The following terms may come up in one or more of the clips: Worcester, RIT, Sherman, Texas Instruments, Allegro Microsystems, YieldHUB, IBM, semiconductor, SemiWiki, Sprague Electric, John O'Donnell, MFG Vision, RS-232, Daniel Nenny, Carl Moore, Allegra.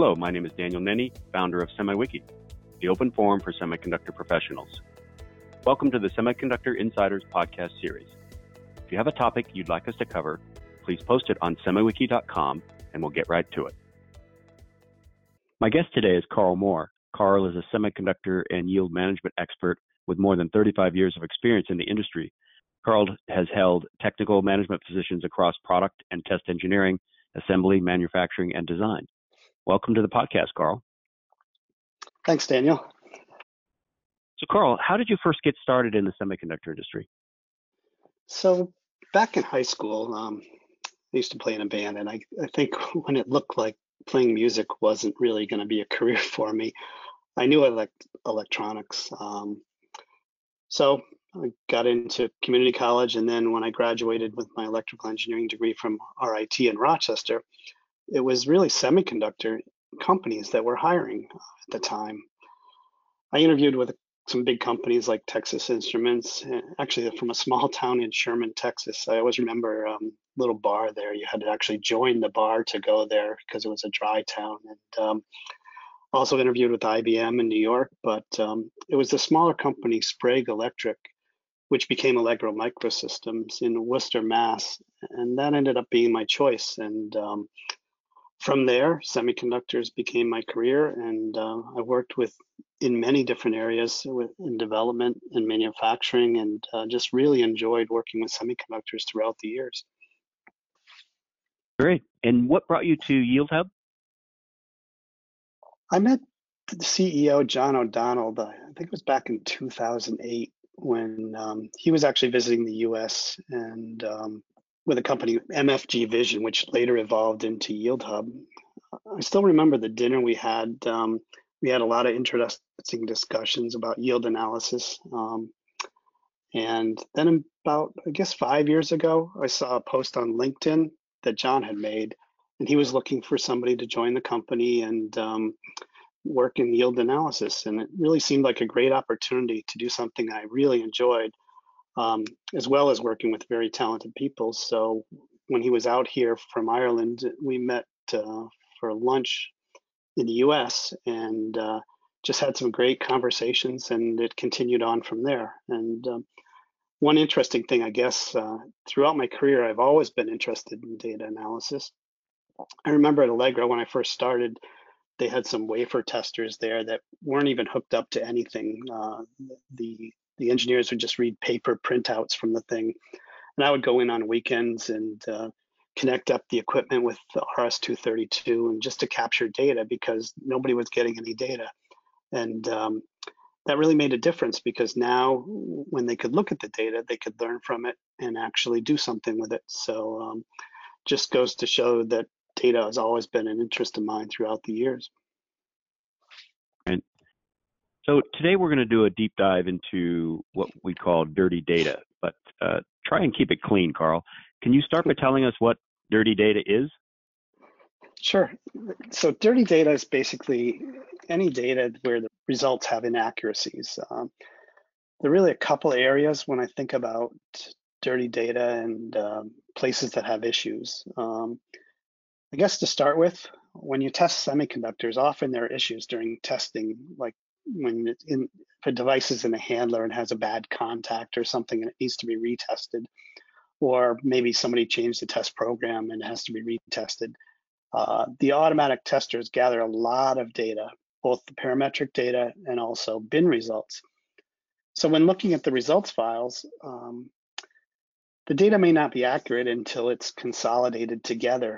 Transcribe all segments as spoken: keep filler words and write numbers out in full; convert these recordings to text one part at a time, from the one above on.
Hello, my name is Daniel Nenny, founder of SemiWiki, the open forum for semiconductor professionals. Welcome to the Semiconductor Insiders podcast series. If you have a topic you'd like us to cover, please post it on semiwiki dot com and we'll get right to it. My guest today is Carl Moore. Carl is a semiconductor and yield management expert with more than thirty-five years of experience in the industry. Carl has held technical management positions across product and test engineering, assembly, manufacturing, and design. Welcome to the podcast, Carl. Thanks, Daniel. So, Carl, how did you first get started in the semiconductor industry? So, back in high school, um, I used to play in a band, and I, I think when it looked like playing music wasn't really going to be a career for me, I knew I liked electronics. Um, so, I got into community college, and then when I graduated with my electrical engineering degree from R I T in Rochester, it was really semiconductor companies that were hiring at the time. I interviewed with some big companies like Texas Instruments, actually from a small town in Sherman, Texas. I always remember a um, little bar there. You had to actually join the bar to go there because it was a dry town. And um, also interviewed with I B M in New York, but um, it was the smaller company Sprague Electric, which became Allegro Microsystems in Worcester, Mass. And that ended up being my choice. And um, From there, semiconductors became my career, and uh, I worked with in many different areas with, in development and manufacturing, and uh, just really enjoyed working with semiconductors throughout the years. Great. And what brought you to YieldHUB? I met the C E O, John O'Donnell, I think it was back in two thousand eight, when um, he was actually visiting the U S and um, with a company, M F G Vision, which later evolved into YieldHUB. I still remember the dinner we had. Um, we had a lot of interesting discussions about yield analysis. Um, and then about, I guess, five years ago, I saw a post on LinkedIn that John had made, and he was looking for somebody to join the company and um, work in yield analysis. And it really seemed like a great opportunity to do something I really enjoyed, Um, as well as working with very talented people. So when he was out here from Ireland, we met uh, for lunch in the U S and uh, just had some great conversations, and it continued on from there. And um, one interesting thing, I guess, uh, throughout my career, I've always been interested in data analysis. I remember at Allegra, when I first started, they had some wafer testers there that weren't even hooked up to anything. Uh, the The engineers would just read paper printouts from the thing. And I would go in on weekends and uh, connect up the equipment with the R S two thirty-two and just to capture data because nobody was getting any data. And um, that really made a difference because now when they could look at the data, they could learn from it and actually do something with it. So um, just goes to show that data has always been an interest of mine throughout the years. And so today we're going to do a deep dive into what we call dirty data, but uh, try and keep it clean, Carl. Can you start by telling us what dirty data is? Sure. So dirty data is basically any data where the results have inaccuracies. Um, there are really a couple areas when I think about dirty data and um, places that have issues. Um, I guess to start with, when you test semiconductors, often there are issues during testing, like when it in, if a device is in a handler and has a bad contact or something and it needs to be retested, or maybe somebody changed the test program and it has to be retested. Uh, the automatic testers gather a lot of data, both the parametric data and also bin results. So when looking at the results files, um, the data may not be accurate until it's consolidated together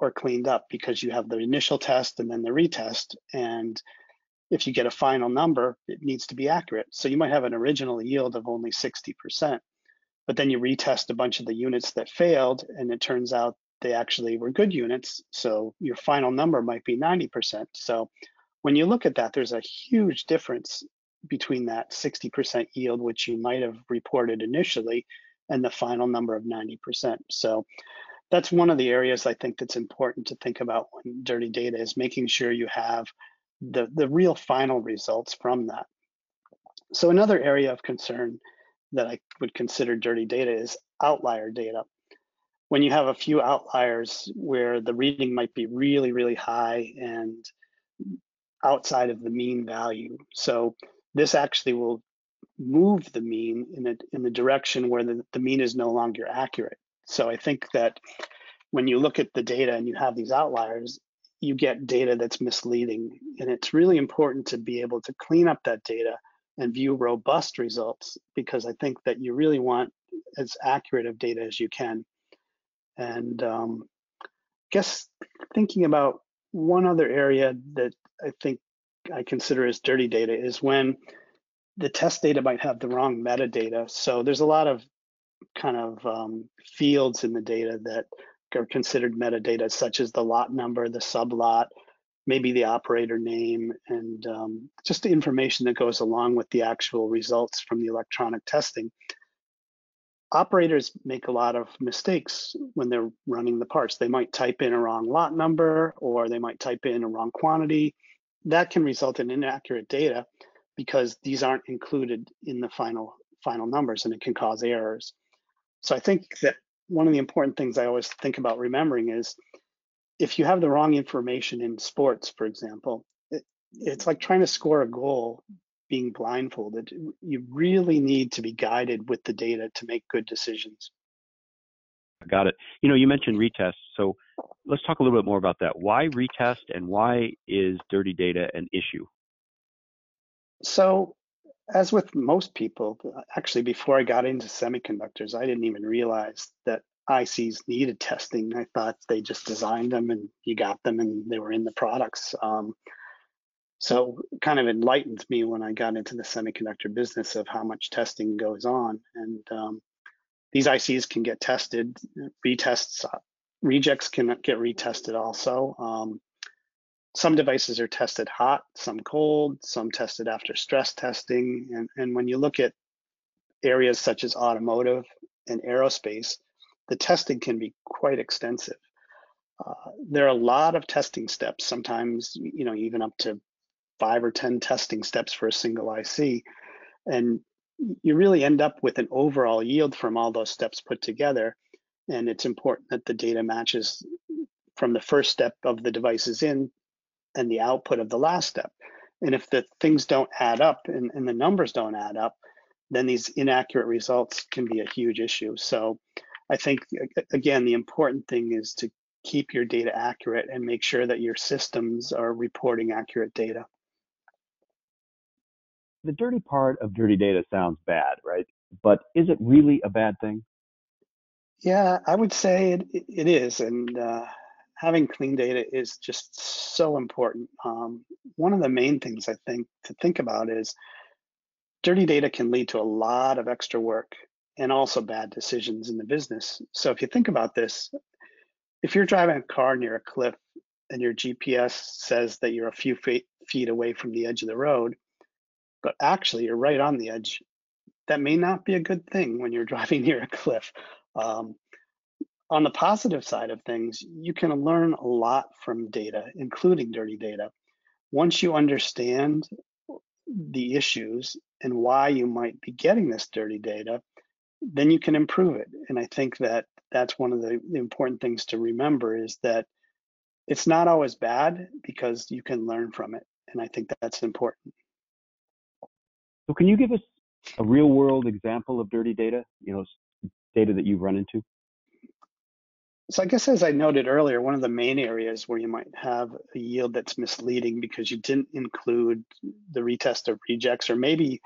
or cleaned up because you have the initial test and then the retest. And if you get a final number, it needs to be accurate. So you might have an original yield of only sixty percent, but then you retest a bunch of the units that failed, and it turns out they actually were good units. So your final number might be ninety percent. So when you look at that, there's a huge difference between that sixty percent yield, which you might have reported initially, and the final number of ninety percent. So that's one of the areas I think that's important to think about when dirty data is making sure you have The, the real final results from that. So another area of concern that I would consider dirty data is outlier data. When you have a few outliers where the reading might be really, really high and outside of the mean value. So this actually will move the mean in a, in the direction where the, the mean is no longer accurate. So I think that when you look at the data and you have these outliers, you get data that's misleading. And it's really important to be able to clean up that data and view robust results, because I think that you really want as accurate of data as you can. And um, I guess thinking about one other area that I think I consider as dirty data is when the test data might have the wrong metadata. So there's a lot of kind of um, fields in the data that are considered metadata, such as the lot number, the sublot, maybe the operator name, and um, just the information that goes along with the actual results from the electronic testing. Operators make a lot of mistakes when they're running the parts. They might type in a wrong lot number, or they might type in a wrong quantity. That can result in inaccurate data because these aren't included in the final final numbers, and it can cause errors. So I think that one of the important things I always think about remembering is, if you have the wrong information in sports, for example, it, it's like trying to score a goal being blindfolded. You really need to be guided with the data to make good decisions. Got it. You know, you mentioned retest. So let's talk a little bit more about that. Why retest, and why is dirty data an issue? So as with most people, actually, before I got into semiconductors, I didn't even realize that I Cs needed testing. I thought they just designed them and you got them and they were in the products. Um, so it kind of enlightened me when I got into the semiconductor business of how much testing goes on. And um, these I Cs can get tested, retests, rejects can get retested also. Um, some devices are tested hot, some cold, some tested after stress testing. And, and when you look at areas such as automotive and aerospace, the testing can be quite extensive. Uh, there are a lot of testing steps, sometimes, you know, even up to five or ten testing steps for a single I C. And you really end up with an overall yield from all those steps put together. And it's important that the data matches from the first step of the devices in and the output of the last step. And if the things don't add up and, and the numbers don't add up, then these inaccurate results can be a huge issue. So I think, again, the important thing is to keep your data accurate and make sure that your systems are reporting accurate data. The dirty part of dirty data sounds bad, right? But is it really a bad thing? Yeah, I would say it, it is. And uh, having clean data is just so important. Um, one of the main things I think to think about is dirty data can lead to a lot of extra work and also bad decisions in the business. So if you think about this, if you're driving a car near a cliff and your G P S says that you're a few feet away from the edge of the road, but actually you're right on the edge, that may not be a good thing when you're driving near a cliff. Um, on the positive side of things, you can learn a lot from data, including dirty data. Once you understand the issues and why you might be getting this dirty data, then you can improve it. And I think that that's one of the important things to remember, is that it's not always bad because you can learn from it. And I think that's important. So can you give us a real world example of dirty data, you know, data that you've run into? So I guess, as I noted earlier, one of the main areas where you might have a yield that's misleading because you didn't include the retest or rejects, or maybe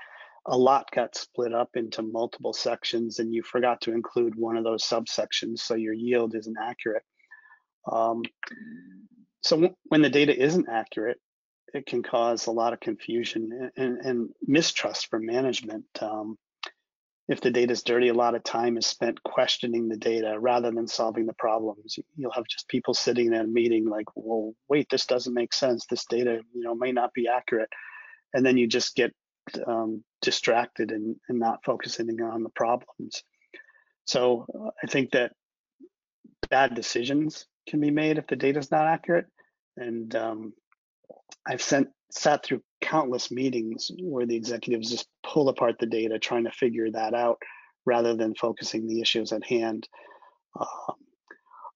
a lot got split up into multiple sections and you forgot to include one of those subsections, so your yield isn't accurate. Um, so w when the data isn't accurate, it can cause a lot of confusion and, and, and mistrust from management. Um, if the data is dirty, a lot of time is spent questioning the data rather than solving the problems. You'll have just people sitting in a meeting like, well, wait, this doesn't make sense. This data, you know, may not be accurate. And then you just get Um, distracted and, and not focusing on the problems. So uh, I think that bad decisions can be made if the data is not accurate. And um, I've sent, sat through countless meetings where the executives just pull apart the data, trying to figure that out rather than focusing the issues at hand. Uh,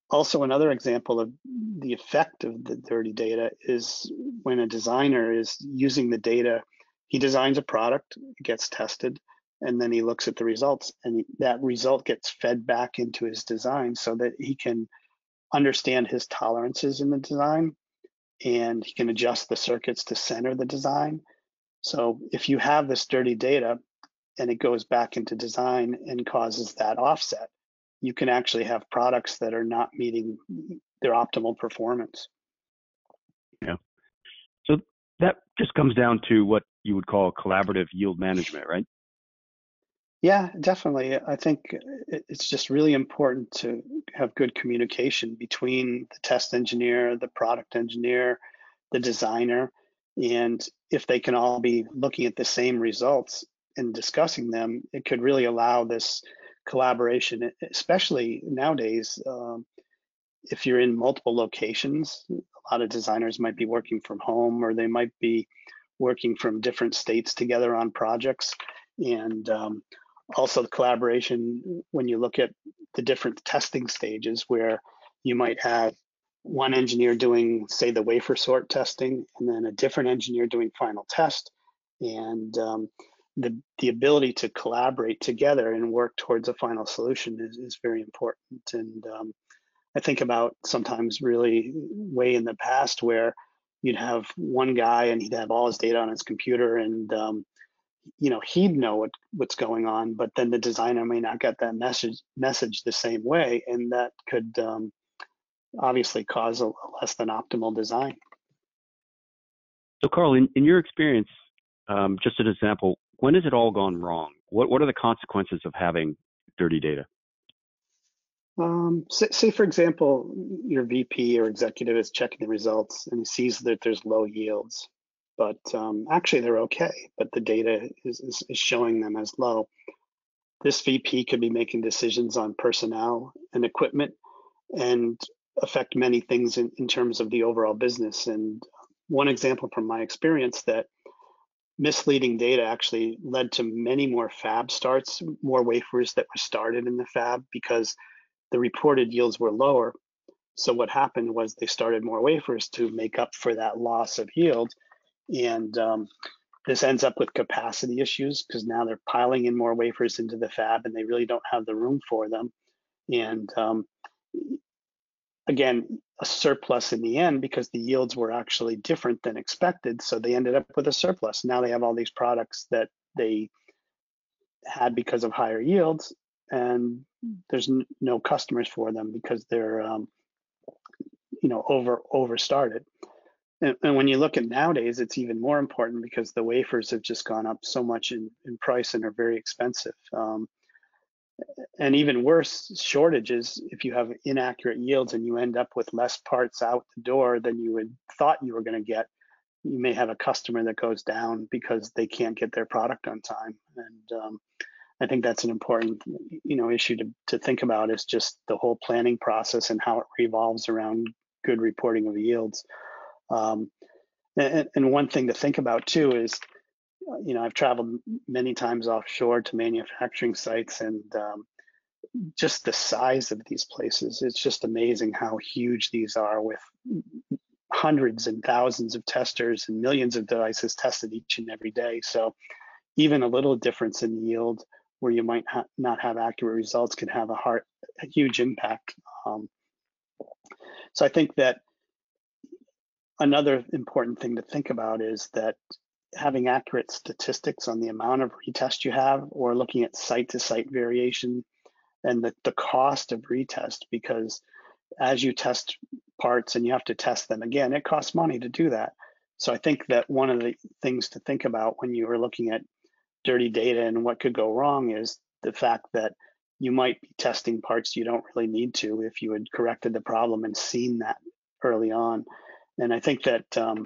Also, another example of the effect of the dirty data is when a designer is using the data, he designs a product, gets tested, and then he looks at the results, and that result gets fed back into his design so that he can understand his tolerances in the design, and he can adjust the circuits to center the design. So if you have this dirty data and it goes back into design and causes that offset, you can actually have products that are not meeting their optimal performance. Yeah. So that just comes down to what you would call collaborative yield management, right? Yeah, definitely. I think it's just really important to have good communication between the test engineer, the product engineer, the designer, and if they can all be looking at the same results and discussing them, it could really allow this collaboration, especially nowadays, um, if you're in multiple locations. A lot of designers might be working from home, or they might be working from different states together on projects. And um, also the collaboration when you look at the different testing stages, where you might have one engineer doing, say, the wafer sort testing, and then a different engineer doing final test, and um, the, the ability to collaborate together and work towards a final solution is, is very important. And um, I think about sometimes really way in the past where you'd have one guy and he'd have all his data on his computer, and um, you know, he'd know what, what's going on, but then the designer may not get that message message the same way, and that could um, obviously cause a less than optimal design. So, Carl, in, in your experience, um, just an example, when has it all gone wrong? What what are the consequences of having dirty data? Um, say, say, for example, your V P or executive is checking the results and he sees that there's low yields, but um, actually they're okay, but the data is, is, is showing them as low. This V P could be making decisions on personnel and equipment and affect many things in, in terms of the overall business. And one example from my experience that misleading data actually led to many more fab starts, more wafers that were started in the fab because the reported yields were lower. So what happened was they started more wafers to make up for that loss of yield. And um, this ends up with capacity issues because now they're piling in more wafers into the fab and they really don't have the room for them. And um, again, a surplus in the end because the yields were actually different than expected. So they ended up with a surplus. Now they have all these products that they had because of higher yields, and there's no customers for them because they're um, you know, over over started. And, and when you look at nowadays, it's even more important because the wafers have just gone up so much in, in price and are very expensive. Um, and even worse, shortages, if you have inaccurate yields and you end up with less parts out the door than you would thought you were going to get, you may have a customer that goes down because they can't get their product on time. And um, I think that's an important, you know, issue to, to think about, is just the whole planning process and how it revolves around good reporting of yields. Um, and, and one thing to think about too is, you know, I've traveled many times offshore to manufacturing sites, and um, just the size of these places, it's just amazing how huge these are, with hundreds and thousands of testers and millions of devices tested each and every day. So even a little difference in yield where you might ha not have accurate results can have a, hard, a huge impact. Um, so I think that another important thing to think about is that having accurate statistics on the amount of retest you have, or looking at site-to-site variation and the, the cost of retest, because as you test parts and you have to test them again, it costs money to do that. So I think that one of the things to think about when you are looking at dirty data and what could go wrong is the fact that you might be testing parts you don't really need to if you had corrected the problem and seen that early on. And I think that um,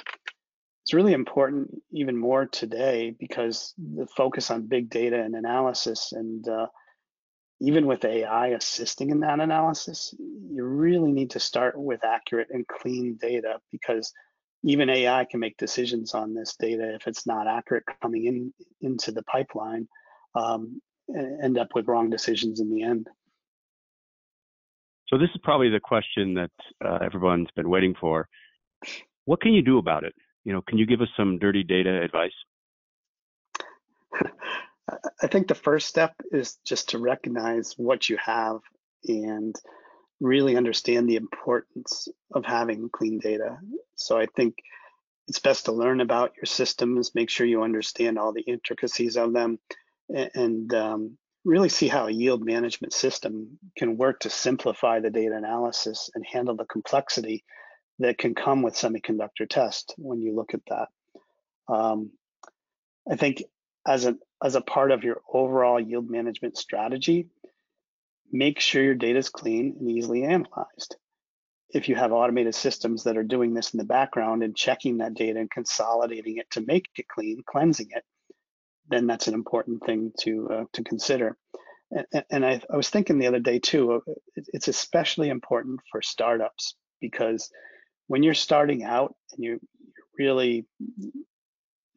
it's really important even more today because the focus on big data and analysis, and uh, even with A I assisting in that analysis, you really need to start with accurate and clean data, because even A I can make decisions on this data if it's not accurate coming in into the pipeline, um, and end up with wrong decisions in the end. So this is probably the question that uh, everyone's been waiting for. What can you do about it? You know, can you give us some dirty data advice? I think the first step is just to recognize what you have and really understand the importance of having clean data. So I think it's best to learn about your systems, make sure you understand all the intricacies of them, and, and um, really see how a yield management system can work to simplify the data analysis and handle the complexity that can come with semiconductor test when you look at that. Um, I think as a, as a part of your overall yield management strategy, make sure your data is clean and easily analyzed. If you have automated systems that are doing this in the background and checking that data and consolidating it to make it clean, cleansing it, then that's an important thing to uh, to consider. And, and I, I was thinking the other day too, it's especially important for startups, because when you're starting out and you're really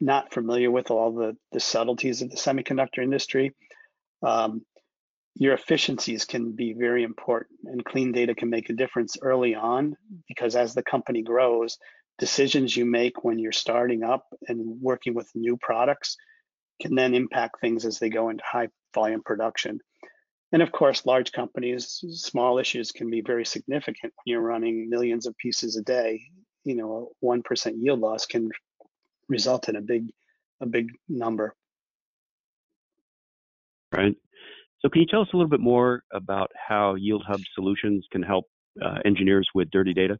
not familiar with all the, the subtleties of the semiconductor industry, um, your efficiencies can be very important, and clean data can make a difference early on, because as the company grows, decisions you make when you're starting up and working with new products can then impact things as they go into high volume production. And of course, large companies, small issues can be very significant when you're running millions of pieces a day. You know, a one percent yield loss can result in a big, a big number. Right. So can you tell us a little bit more about how YieldHUB solutions can help uh, engineers with dirty data?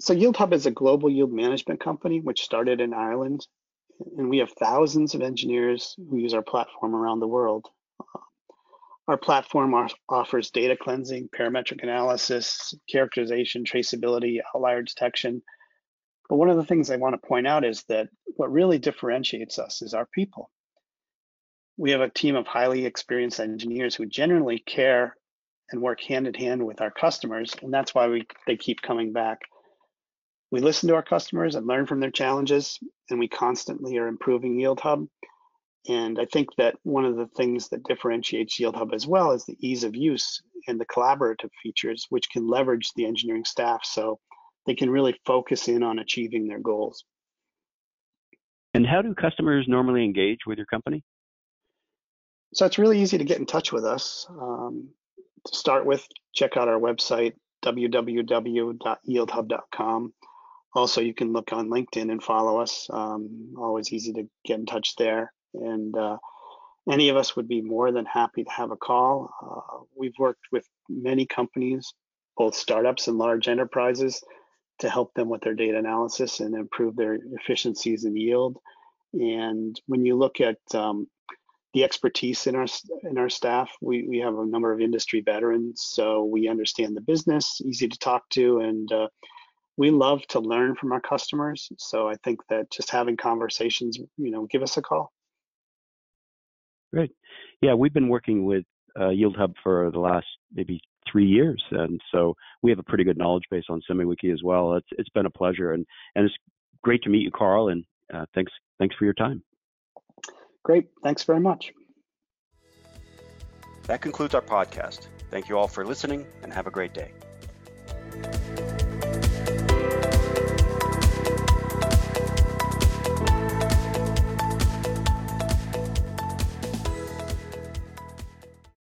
So YieldHUB is a global yield management company which started in Ireland, and we have thousands of engineers who use our platform around the world. Our platform offers data cleansing, parametric analysis, characterization, traceability, outlier detection. But one of the things I want to point out is that what really differentiates us is our people. We have a team of highly experienced engineers who generally care and work hand in hand with our customers, and that's why we, they keep coming back. We listen to our customers and learn from their challenges, and we constantly are improving YieldHUB. And I think that one of the things that differentiates YieldHUB as well is the ease of use and the collaborative features, which can leverage the engineering staff so they can really focus in on achieving their goals. And how do customers normally engage with your company? So it's really easy to get in touch with us. Um, to start with, check out our website, w w w dot yield hub dot com. Also, you can look on LinkedIn and follow us. Um, always easy to get in touch there. And uh, any of us would be more than happy to have a call. Uh, we've worked with many companies, both startups and large enterprises, to help them with their data analysis and improve their efficiencies and yield. And when you look at um, the expertise in our in our staff, we, we have a number of industry veterans, so we understand the business, easy to talk to, and uh, we love to learn from our customers. So I think that just having conversations, you know, give us a call. Great. Yeah, we've been working with uh, YieldHUB for the last maybe three years, and so we have a pretty good knowledge base on SemiWiki as well. It's it's been a pleasure, and and it's great to meet you, Carl, and uh, thanks thanks for your time. Great. Thanks very much. That concludes our podcast. Thank you all for listening, and have a great day.